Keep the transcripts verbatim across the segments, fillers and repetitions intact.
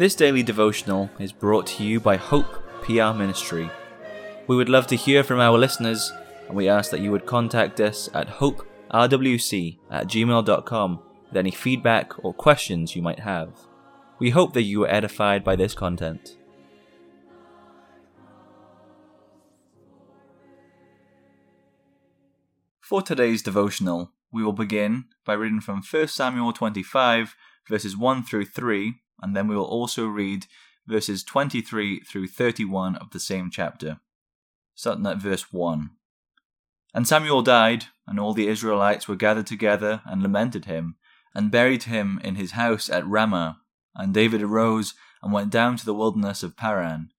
This daily devotional is brought to you by Hope P R Ministry. We would love to hear from our listeners, and we ask that you would contact us at hope r w c at gmail dot com with any feedback or questions you might have. We hope that you were edified by this content. For today's devotional, we will begin by reading from First Samuel twenty-five, verses one through three, and then we will also read verses twenty-three through thirty-one of the same chapter. Starting at verse one. And Samuel died, and all the Israelites were gathered together and lamented him, and buried him in his house at Ramah. And David arose and went down to the wilderness of Paran.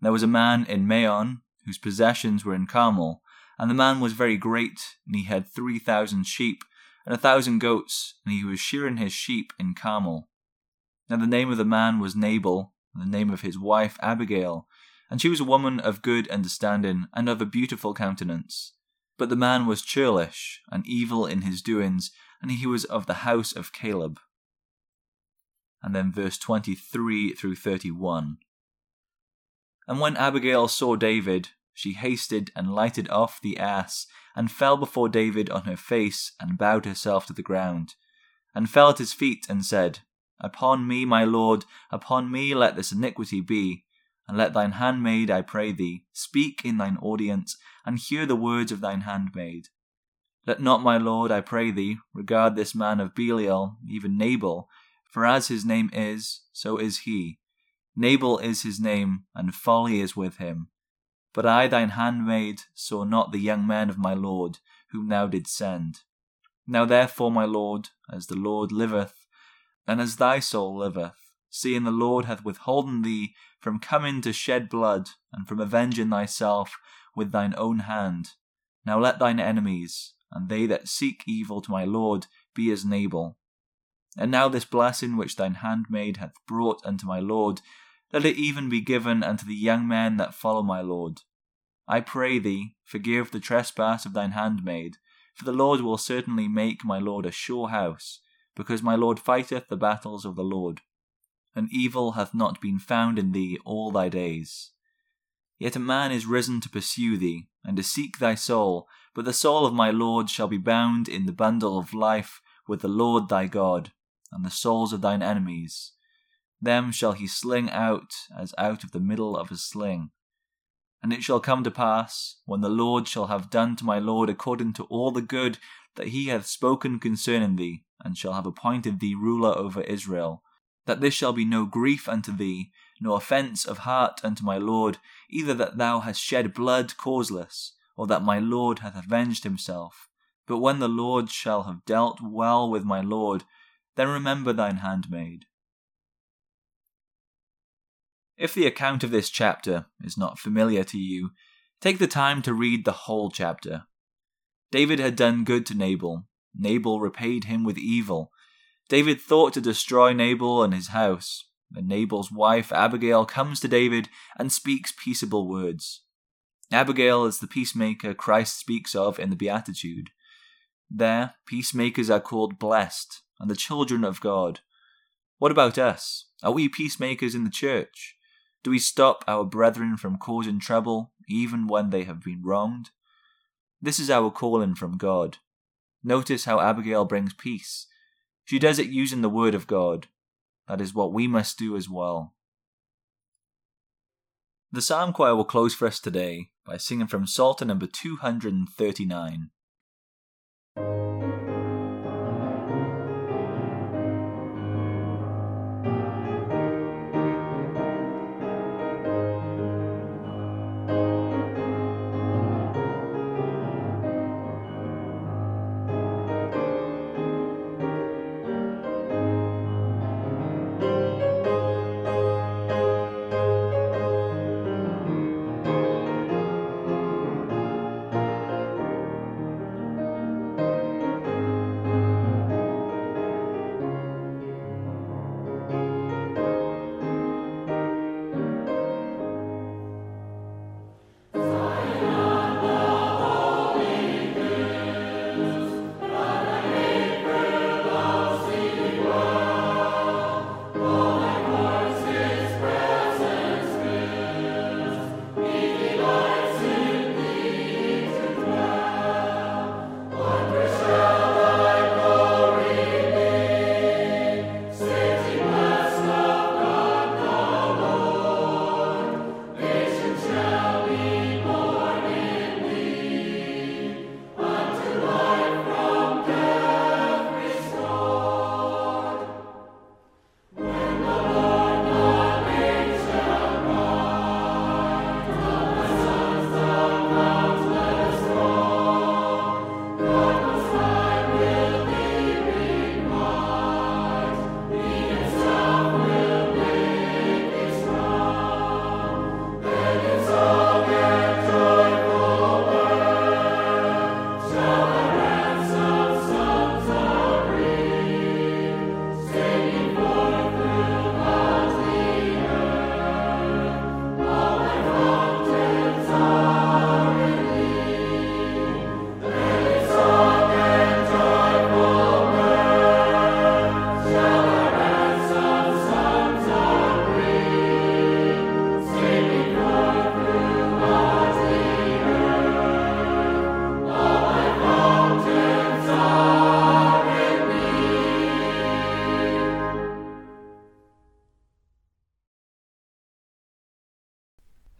There was a man in Maon, whose possessions were in Carmel, and the man was very great, and he had three thousand sheep, and a thousand goats, and he was shearing his sheep in Carmel. Now the name of the man was Nabal, and the name of his wife Abigail, and she was a woman of good understanding, and of a beautiful countenance. But the man was churlish, and evil in his doings, and he was of the house of Caleb. And then verse twenty-three through thirty-one. And when Abigail saw David, she hasted and lighted off the ass, and fell before David on her face, and bowed herself to the ground, and fell at his feet, and said, Upon me, my lord, upon me let this iniquity be, and let thine handmaid, I pray thee, speak in thine audience, and hear the words of thine handmaid. Let not, my lord, I pray thee, regard this man of Belial, even Nabal, for as his name is, so is he. Nabal is his name, and folly is with him. But I, thine handmaid, saw not the young man of my lord, whom thou didst send. Now therefore, my lord, as the Lord liveth, and as thy soul liveth, seeing the Lord hath withholden thee from coming to shed blood, and from avenging thyself with thine own hand. Now let thine enemies, and they that seek evil to my lord, be as Nabal. And now this blessing which thine handmaid hath brought unto my lord, let it even be given unto the young men that follow my lord. I pray thee, forgive the trespass of thine handmaid, for the Lord will certainly make my lord a sure house, because my lord fighteth the battles of the Lord. And evil hath not been found in thee all thy days. Yet a man is risen to pursue thee, and to seek thy soul, but the soul of my lord shall be bound in the bundle of life with the Lord thy God, and the souls of thine enemies. Them shall he sling out as out of the middle of a sling. And it shall come to pass, when the Lord shall have done to my lord according to all the good that he hath spoken concerning thee, and shall have appointed thee ruler over Israel, that this shall be no grief unto thee, no offence of heart unto my lord, either that thou hast shed blood causeless, or that my lord hath avenged himself. But when the Lord shall have dealt well with my lord, then remember thine handmaid. If the account of this chapter is not familiar to you, take the time to read the whole chapter. David had done good to Nabal. Nabal repaid him with evil. David thought to destroy Nabal and his house, and Nabal's wife Abigail comes to David and speaks peaceable words. Abigail is the peacemaker Christ speaks of in the Beatitude. There, peacemakers are called blessed, and the children of God. What about us? Are we peacemakers in the church? Do we stop our brethren from causing trouble, even when they have been wronged? This is our calling from God. Notice how Abigail brings peace. She does it using the word of God. That is what we must do as well. The Psalm Choir will close for us today by singing from Psalter number two hundred thirty-nine.